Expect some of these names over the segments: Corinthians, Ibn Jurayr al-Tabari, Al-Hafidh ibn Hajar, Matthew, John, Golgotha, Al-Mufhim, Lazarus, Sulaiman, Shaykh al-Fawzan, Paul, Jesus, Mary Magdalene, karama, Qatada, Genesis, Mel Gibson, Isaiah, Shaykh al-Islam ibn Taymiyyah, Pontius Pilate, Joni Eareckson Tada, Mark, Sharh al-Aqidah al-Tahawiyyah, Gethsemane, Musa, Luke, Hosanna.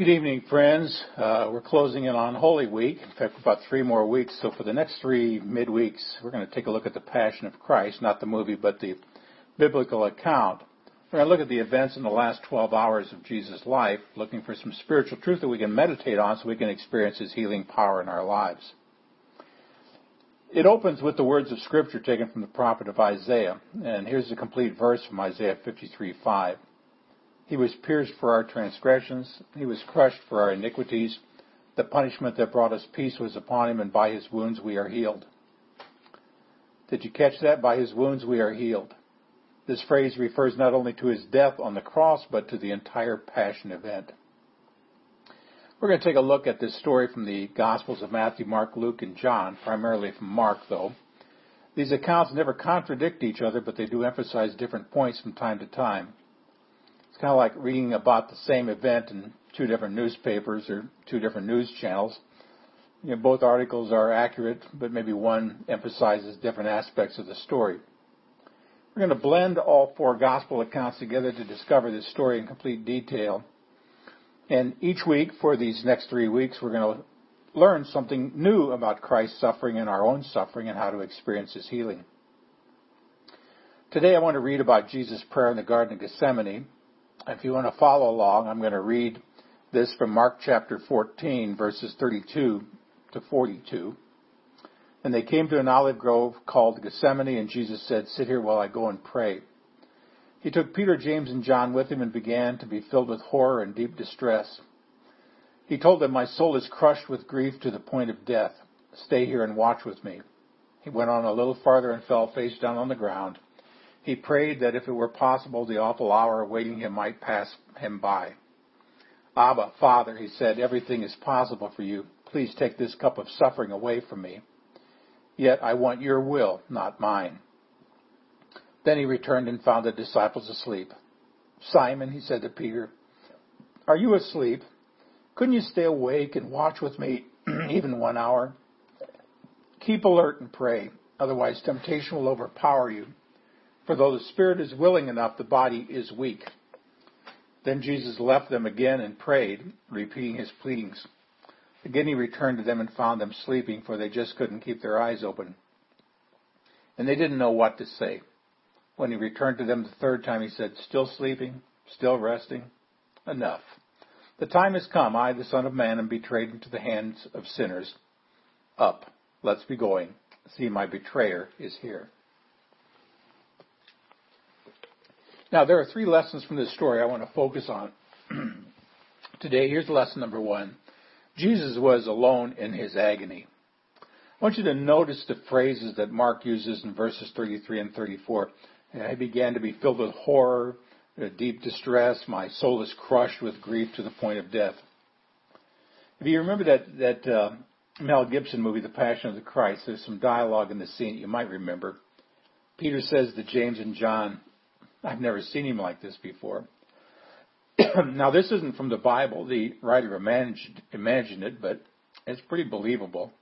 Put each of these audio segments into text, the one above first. Good evening, friends. We're closing in on Holy Week. In fact, about 3 more weeks. So for the next 3 midweeks, we're going to take a look at the Passion of Christ, not the movie, but the biblical account. We're going to look at the events in the last 12 hours of Jesus' life, looking for some spiritual truth that we can meditate on so we can experience his healing power in our lives. It opens with the words of Scripture taken from the prophet of Isaiah. And here's a complete verse from Isaiah 53:5. He was pierced for our transgressions. He was crushed for our iniquities. The punishment that brought us peace was upon him, and by his wounds we are healed. Did you catch that? By his wounds we are healed. This phrase refers not only to his death on the cross, but to the entire Passion event. We're going to take a look at this story from the Gospels of Matthew, Mark, Luke, and John, primarily from Mark, though. These accounts never contradict each other, but they do emphasize different points from time to time. Kind of like reading about the same event in 2 different newspapers or 2 different news channels. You know, both articles are accurate, but maybe one emphasizes different aspects of the story. We're going to blend all 4 gospel accounts together to discover this story in complete detail. And each week, for these next 3 weeks, we're going to learn something new about Christ's suffering and our own suffering and how to experience his healing. Today I want to read about Jesus' prayer in the Garden of Gethsemane. If you want to follow along, I'm going to read this from Mark chapter 14, verses 32 to 42. And they came to an olive grove called Gethsemane, and Jesus said, "Sit here while I go and pray." He took Peter, James, and John with him and began to be filled with horror and deep distress. He told them, "My soul is crushed with grief to the point of death. Stay here and watch with me." He went on a little farther and fell face down on the ground. He prayed that if it were possible, the awful hour awaiting him might pass him by. "Abba, Father," he said, "everything is possible for you. Please take this cup of suffering away from me. Yet I want your will, not mine." Then he returned and found the disciples asleep. "Simon," he said to Peter, "are you asleep? Couldn't you stay awake and watch with me even 1 hour? Keep alert and pray, otherwise temptation will overpower you. For though the spirit is willing enough, the body is weak." Then Jesus left them again and prayed, repeating his pleadings. Again he returned to them and found them sleeping, for they just couldn't keep their eyes open. And they didn't know what to say. When he returned to them the third time, he said, "Still sleeping? Still resting? Enough. The time has come. I, the Son of Man, am betrayed into the hands of sinners. Up, let's be going. See, my betrayer is here." Now, there are 3 lessons from this story I want to focus on today. Here's lesson number 1. Jesus was alone in his agony. I want you to notice the phrases that Mark uses in verses 33 and 34. "I began to be filled with horror, deep distress. My soul is crushed with grief to the point of death." If you remember that Mel Gibson movie, The Passion of the Christ, there's some dialogue in the scene you might remember. Peter says to James and John, "I've never seen him like this before." Now, this isn't from the Bible. The writer imagined it, but it's pretty believable.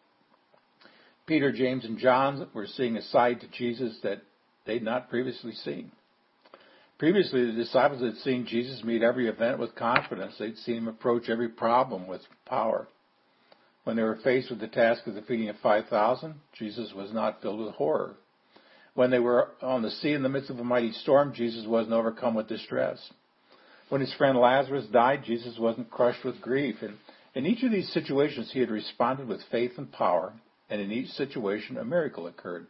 Peter, James, and John were seeing a side to Jesus that they'd not previously seen. Previously, the disciples had seen Jesus meet every event with confidence. They'd seen him approach every problem with power. When they were faced with the task of the feeding of 5,000, Jesus was not filled with horror. When they were on the sea in the midst of a mighty storm, Jesus wasn't overcome with distress. When his friend Lazarus died, Jesus wasn't crushed with grief. And in each of these situations, he had responded with faith and power. And in each situation, a miracle occurred.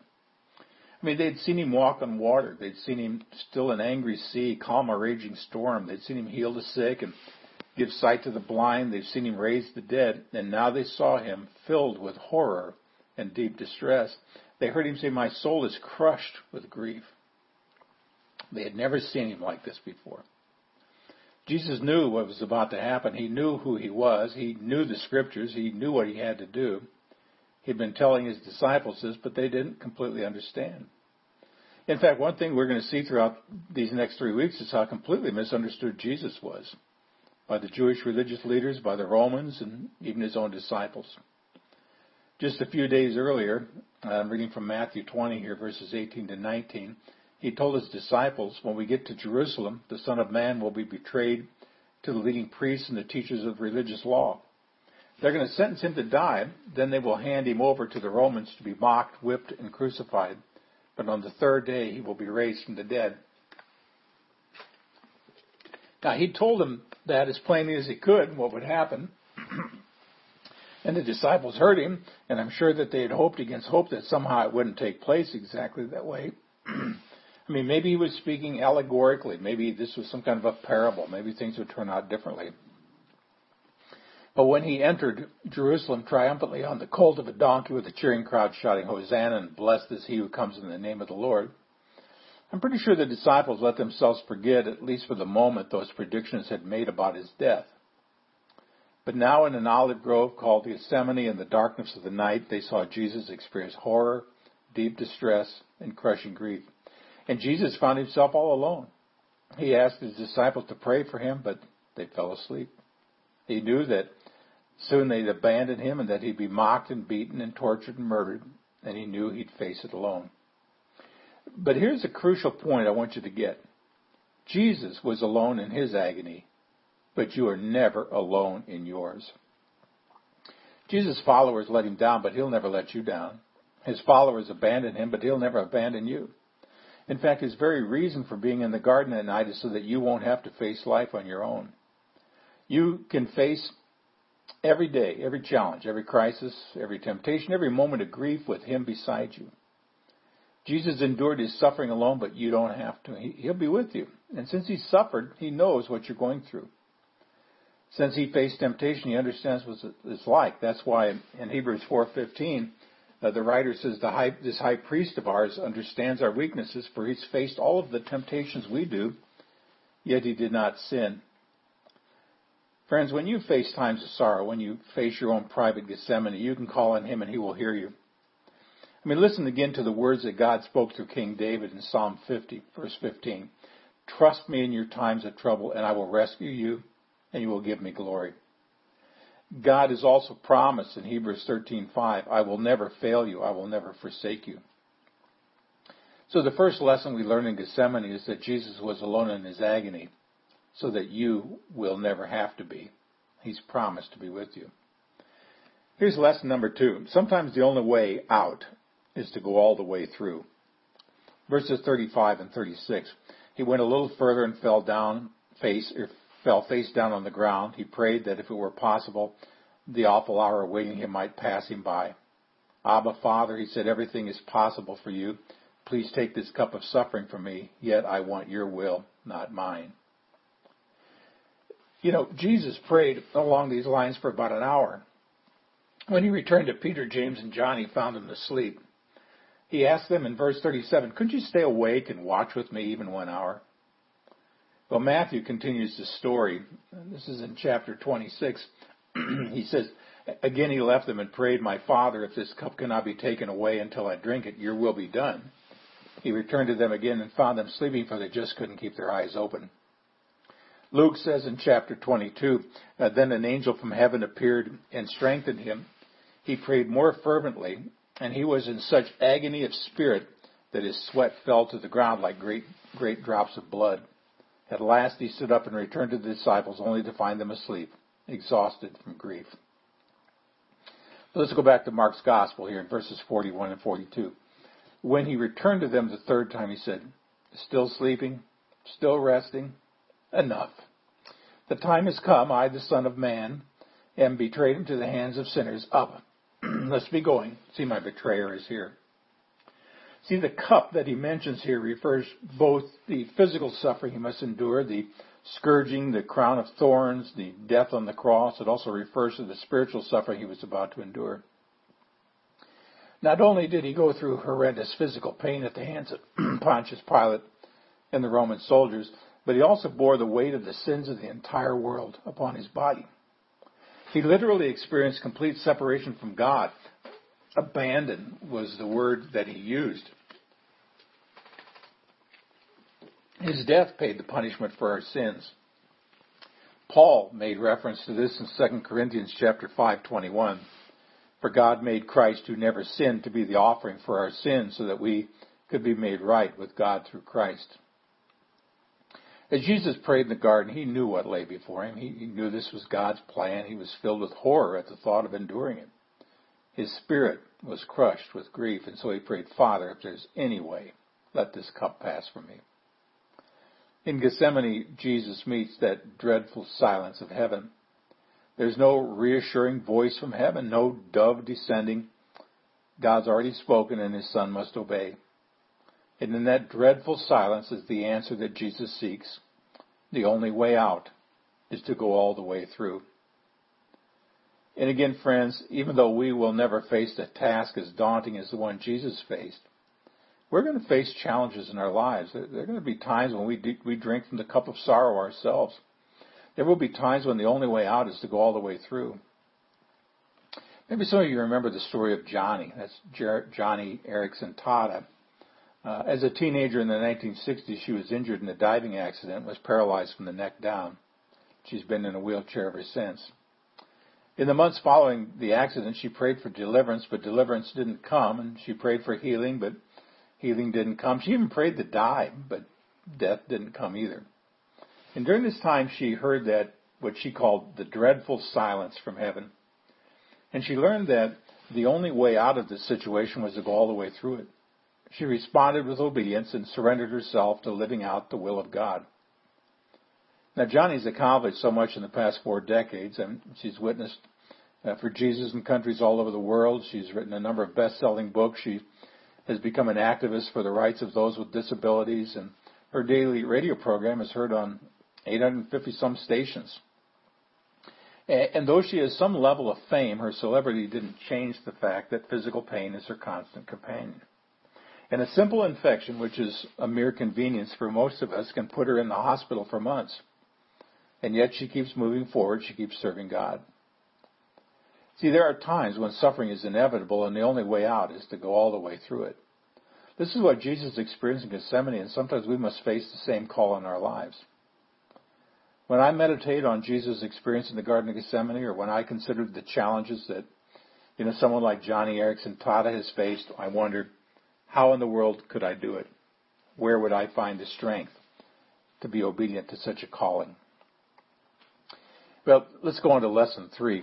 I mean, they'd seen him walk on water. They'd seen him still an angry sea, calm a raging storm. They'd seen him heal the sick and give sight to the blind. They've seen him raise the dead. And now they saw him filled with horror and deep distress. They heard him say, "My soul is crushed with grief." They had never seen him like this before. Jesus knew what was about to happen. He knew who he was. He knew the Scriptures. He knew what he had to do. He'd been telling his disciples this, but they didn't completely understand. In fact, one thing we're going to see throughout these next 3 weeks is how completely misunderstood Jesus was by the Jewish religious leaders, by the Romans, and even his own disciples. Just a few days earlier, I'm reading from Matthew 20 here, verses 18 to 19, he told his disciples, "When we get to Jerusalem, the Son of Man will be betrayed to the leading priests and the teachers of religious law. They're going to sentence him to die, then they will hand him over to the Romans to be mocked, whipped, and crucified. But on the third day he will be raised from the dead. Now he told them that as plainly as he could, what would happen. And the disciples heard him, and I'm sure that they had hoped against hope that somehow it wouldn't take place exactly that way. I mean, maybe he was speaking allegorically. Maybe this was some kind of a parable. Maybe things would turn out differently. But when he entered Jerusalem triumphantly on the colt of a donkey with a cheering crowd shouting, "Hosanna," and "Blessed is he who comes in the name of the Lord," I'm pretty sure the disciples let themselves forget, at least for the moment, those predictions had made about his death. But now in an olive grove called Gethsemane, in the darkness of the night, they saw Jesus experience horror, deep distress, and crushing grief. And Jesus found himself all alone. He asked his disciples to pray for him, but they fell asleep. He knew that soon they'd abandon him and that he'd be mocked and beaten and tortured and murdered, and he knew he'd face it alone. But here's a crucial point I want you to get. Jesus was alone in his agony, but you are never alone in yours. Jesus' followers let him down, but he'll never let you down. His followers abandon him, but he'll never abandon you. In fact, his very reason for being in the garden at night is so that you won't have to face life on your own. You can face every day, every challenge, every crisis, every temptation, every moment of grief with him beside you. Jesus endured his suffering alone, but you don't have to. He'll be with you. And since he suffered, he knows what you're going through. Since he faced temptation, he understands what it's like. That's why in Hebrews 4:15, the writer says, this high priest of ours understands our weaknesses, for he's faced all of the temptations we do, yet he did not sin. Friends, when you face times of sorrow, when you face your own private Gethsemane, you can call on him and he will hear you. I mean, listen again to the words that God spoke through King David in Psalm 50, verse 15. "Trust me in your times of trouble, and I will rescue you, and you will give me glory." God has also promised in Hebrews 13:5, "I will never fail you, I will never forsake you." So the first lesson we learn in Gethsemane is that Jesus was alone in his agony, so that you will never have to be. He's promised to be with you. Here's lesson number 2. Sometimes the only way out is to go all the way through. Verses 35 and 36. He went a little further and fell face down on the ground. He prayed that if it were possible, the awful hour awaiting him might pass him by. "Abba, Father," he said, "everything is possible for you. Please take this cup of suffering from me, yet I want your will, not mine." You know, Jesus prayed along these lines for about an hour. When he returned to Peter, James, and John, he found them asleep. He asked them in verse 37, "Couldn't you stay awake and watch with me even 1 hour?" Well, Matthew continues the story. This is in chapter 26. He says, "Again he left them and prayed, 'My Father, if this cup cannot be taken away until I drink it, your will be done.' He returned to them again and found them sleeping, for they just couldn't keep their eyes open." Luke says in chapter 22, "Then an angel from heaven appeared and strengthened him. He prayed more fervently, and he was in such agony of spirit that his sweat fell to the ground like great drops of blood. At last he stood up and returned to the disciples, only to find them asleep, exhausted from grief." Let's go back to Mark's gospel here in verses 41 and 42. "When he returned to them the third time, he said, 'Still sleeping? Still resting? Enough. The time has come. I, the Son of Man, am betrayed into the hands of sinners. Up. Let's be going. See, my betrayer is here.'" See, the cup that he mentions here refers both the physical suffering he must endure, the scourging, the crown of thorns, the death on the cross. It also refers to the spiritual suffering he was about to endure. Not only did he go through horrendous physical pain at the hands of Pontius Pilate and the Roman soldiers, but he also bore the weight of the sins of the entire world upon his body. He literally experienced complete separation from God. Abandon was the word that he used. His death paid the punishment for our sins. Paul made reference to this in 2 Corinthians chapter 5:21. "For God made Christ, who never sinned, to be the offering for our sins, so that we could be made right with God through Christ." As Jesus prayed in the garden, he knew what lay before him. He knew this was God's plan. He was filled with horror at the thought of enduring it. His spirit was crushed with grief, and so he prayed, Father, if there's any way, let this cup pass from me. In Gethsemane, Jesus meets that dreadful silence of heaven. There's no reassuring voice from heaven, no dove descending. God's already spoken, and his son must obey. And in that dreadful silence is the answer that Jesus seeks. The only way out is to go all the way through. And again, friends, even though we will never face a task as daunting as the one Jesus faced, we're going to face challenges in our lives. There are going to be times when we drink from the cup of sorrow ourselves. There will be times when the only way out is to go all the way through. Maybe some of you remember the story of Johnny. That's Joni Eareckson Tada. As a teenager in the 1960s, she was injured in a diving accident and was paralyzed from the neck down. She's been in a wheelchair ever since. In the months following the accident, she prayed for deliverance, but deliverance didn't come. And she prayed for healing, but healing didn't come. She even prayed to die, but death didn't come either. And during this time, she heard that what she called the dreadful silence from heaven. And she learned that the only way out of this situation was to go all the way through it. She responded with obedience and surrendered herself to living out the will of God. Now, Johnny's accomplished so much in the past 4 decades, and she's witnessed for Jesus in countries all over the world. She's written a number of best-selling books. She has become an activist for the rights of those with disabilities, and her daily radio program is heard on 850-some stations. And though she has some level of fame, her celebrity didn't change the fact that physical pain is her constant companion. And a simple infection, which is a mere convenience for most of us, can put her in the hospital for months. And yet she keeps moving forward. She keeps serving God. See, there are times when suffering is inevitable, and the only way out is to go all the way through it. This is what Jesus experienced in Gethsemane, and sometimes we must face the same call in our lives. When I meditate on Jesus' experience in the Garden of Gethsemane, or when I consider the challenges that, someone like Joni Eareckson Tada has faced, I wonder, how in the world could I do it? Where would I find the strength to be obedient to such a calling? Well, let's go on to lesson 3.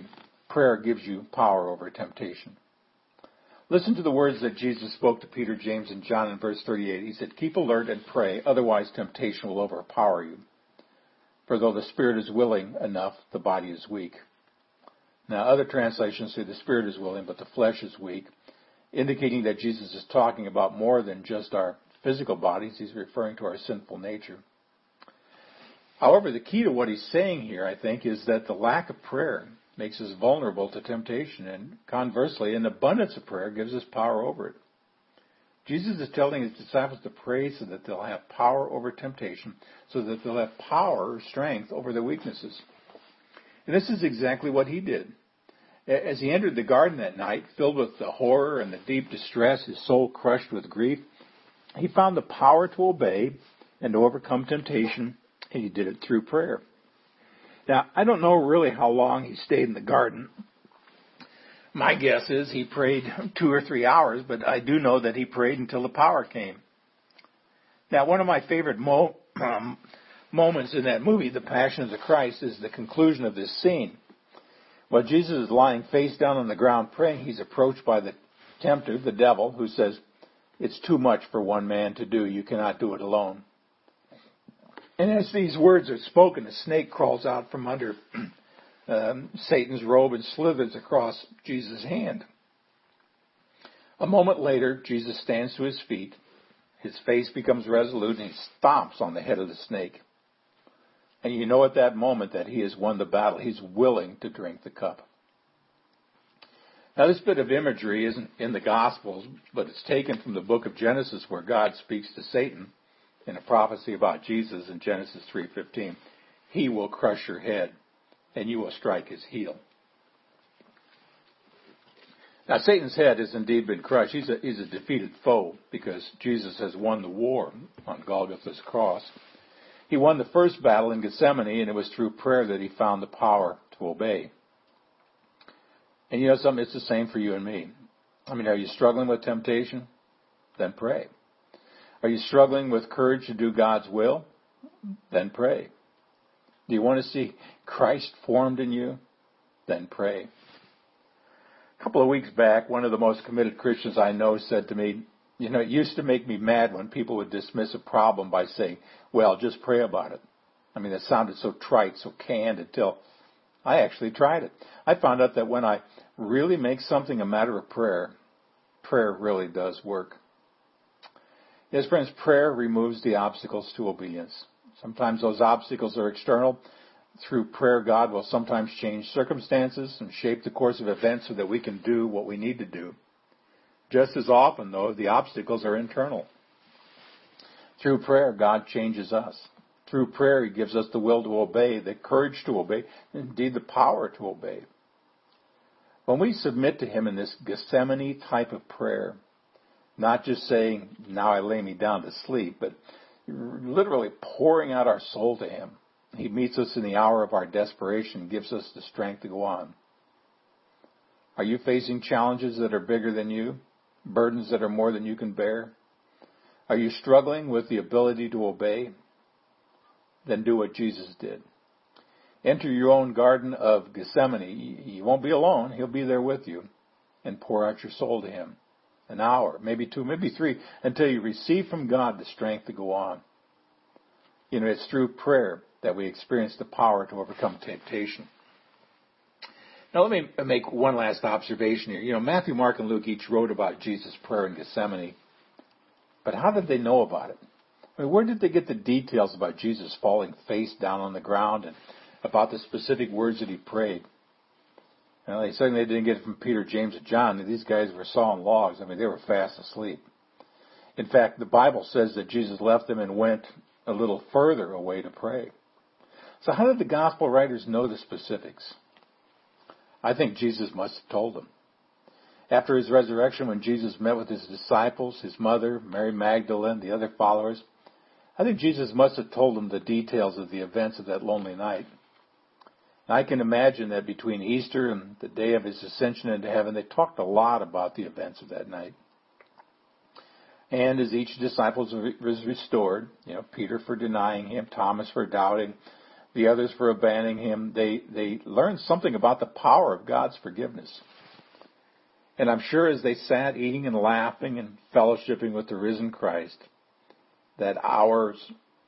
Prayer gives you power over temptation. Listen to the words that Jesus spoke to Peter, James, and John in verse 38. He said, keep alert and pray, otherwise temptation will overpower you. For though the spirit is willing enough, the body is weak. Now, other translations say the spirit is willing, but the flesh is weak, indicating that Jesus is talking about more than just our physical bodies. He's referring to our sinful nature. However, the key to what he's saying here, I think, is that the lack of prayer makes us vulnerable to temptation, and conversely, an abundance of prayer gives us power over it. Jesus is telling his disciples to pray so that they'll have power over temptation, so that they'll have power or strength over their weaknesses. And this is exactly what he did. As he entered the garden that night, filled with the horror and the deep distress, his soul crushed with grief, he found the power to obey and to overcome temptation, and he did it through prayer. Now, I don't know really how long he stayed in the garden. My guess is he prayed 2 or 3 hours, but I do know that he prayed until the power came. Now, one of my favorite moments in that movie, The Passion of the Christ, is the conclusion of this scene. While Jesus is lying face down on the ground praying, he's approached by the tempter, the devil, who says, it's too much for one man to do. You cannot do it alone. And as these words are spoken, a snake crawls out from under Satan's robe and slithers across Jesus' hand. A moment later, Jesus stands to his feet. His face becomes resolute, and he stomps on the head of the snake. And you know at that moment that he has won the battle. He's willing to drink the cup. Now, this bit of imagery isn't in the Gospels, but it's taken from the book of Genesis, where God speaks to Satan in a prophecy about Jesus in Genesis 3:15. He will crush your head, and you will strike his heel. Now, Satan's head has indeed been crushed. He's a defeated foe, because Jesus has won the war on Golgotha's cross. He won the first battle in Gethsemane, and it was through prayer that he found the power to obey. And you know something? It's the same for you and me. I mean, are you struggling with temptation? Then pray. Are you struggling with courage to do God's will? Then pray. Do you want to see Christ formed in you? Then pray. A couple of weeks back, one of the most committed Christians I know said to me, you know, it used to make me mad when people would dismiss a problem by saying, well, just pray about it. I mean, it sounded so trite, so canned, until I actually tried it. I found out that when I really make something a matter of prayer, prayer really does work. Yes, friends, prayer removes the obstacles to obedience. Sometimes those obstacles are external. Through prayer, God will sometimes change circumstances and shape the course of events so that we can do what we need to do. Just as often, though, the obstacles are internal. Through prayer, God changes us. Through prayer, He gives us the will to obey, the courage to obey, and indeed the power to obey. When we submit to Him in this Gethsemane type of prayer, not just saying, now I lay me down to sleep, but literally pouring out our soul to Him, He meets us in the hour of our desperation, gives us the strength to go on. Are you facing challenges that are bigger than you? Burdens that are more than you can bear? Are you struggling with the ability to obey? Then do what Jesus did. Enter your own garden of Gethsemane. You won't be alone. He'll be there with you. And pour out your soul to Him. An hour, maybe two, maybe three, until you receive from God the strength to go on. You know, it's through prayer that we experience the power to overcome temptation. Now, let me make one last observation here. You know, Matthew, Mark, and Luke each wrote about Jesus' prayer in Gethsemane. But how did they know about it? I mean, where did they get the details about Jesus falling face down on the ground and about the specific words that He prayed? Well, they certainly didn't get it from Peter, James, and John. These guys were sawing logs. I mean, they were fast asleep. In fact, the Bible says that Jesus left them and went a little further away to pray. So how did the gospel writers know the specifics? I think Jesus must have told them. After His resurrection, when Jesus met with His disciples, His mother, Mary Magdalene, the other followers, I think Jesus must have told them the details of the events of that lonely night. I can imagine that between Easter and the day of His ascension into heaven, they talked a lot about the events of that night. And as each disciple was restored, you know, Peter for denying Him, Thomas for doubting, the others for abandoning Him, they learned something about the power of God's forgiveness. And I'm sure as they sat eating and laughing and fellowshipping with the risen Christ, that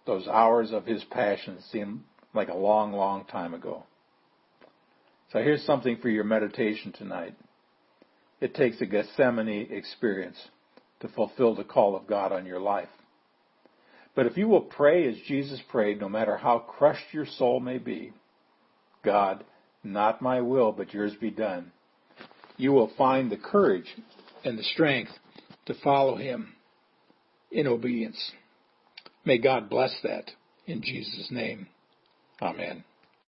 those hours of His passion seemed like a long, long time ago. So here's something for your meditation tonight. It takes a Gethsemane experience to fulfill the call of God on your life. But if you will pray as Jesus prayed, no matter how crushed your soul may be, God, not my will, but yours be done, you will find the courage and the strength to follow Him in obedience. May God bless that in Jesus' name. Amen.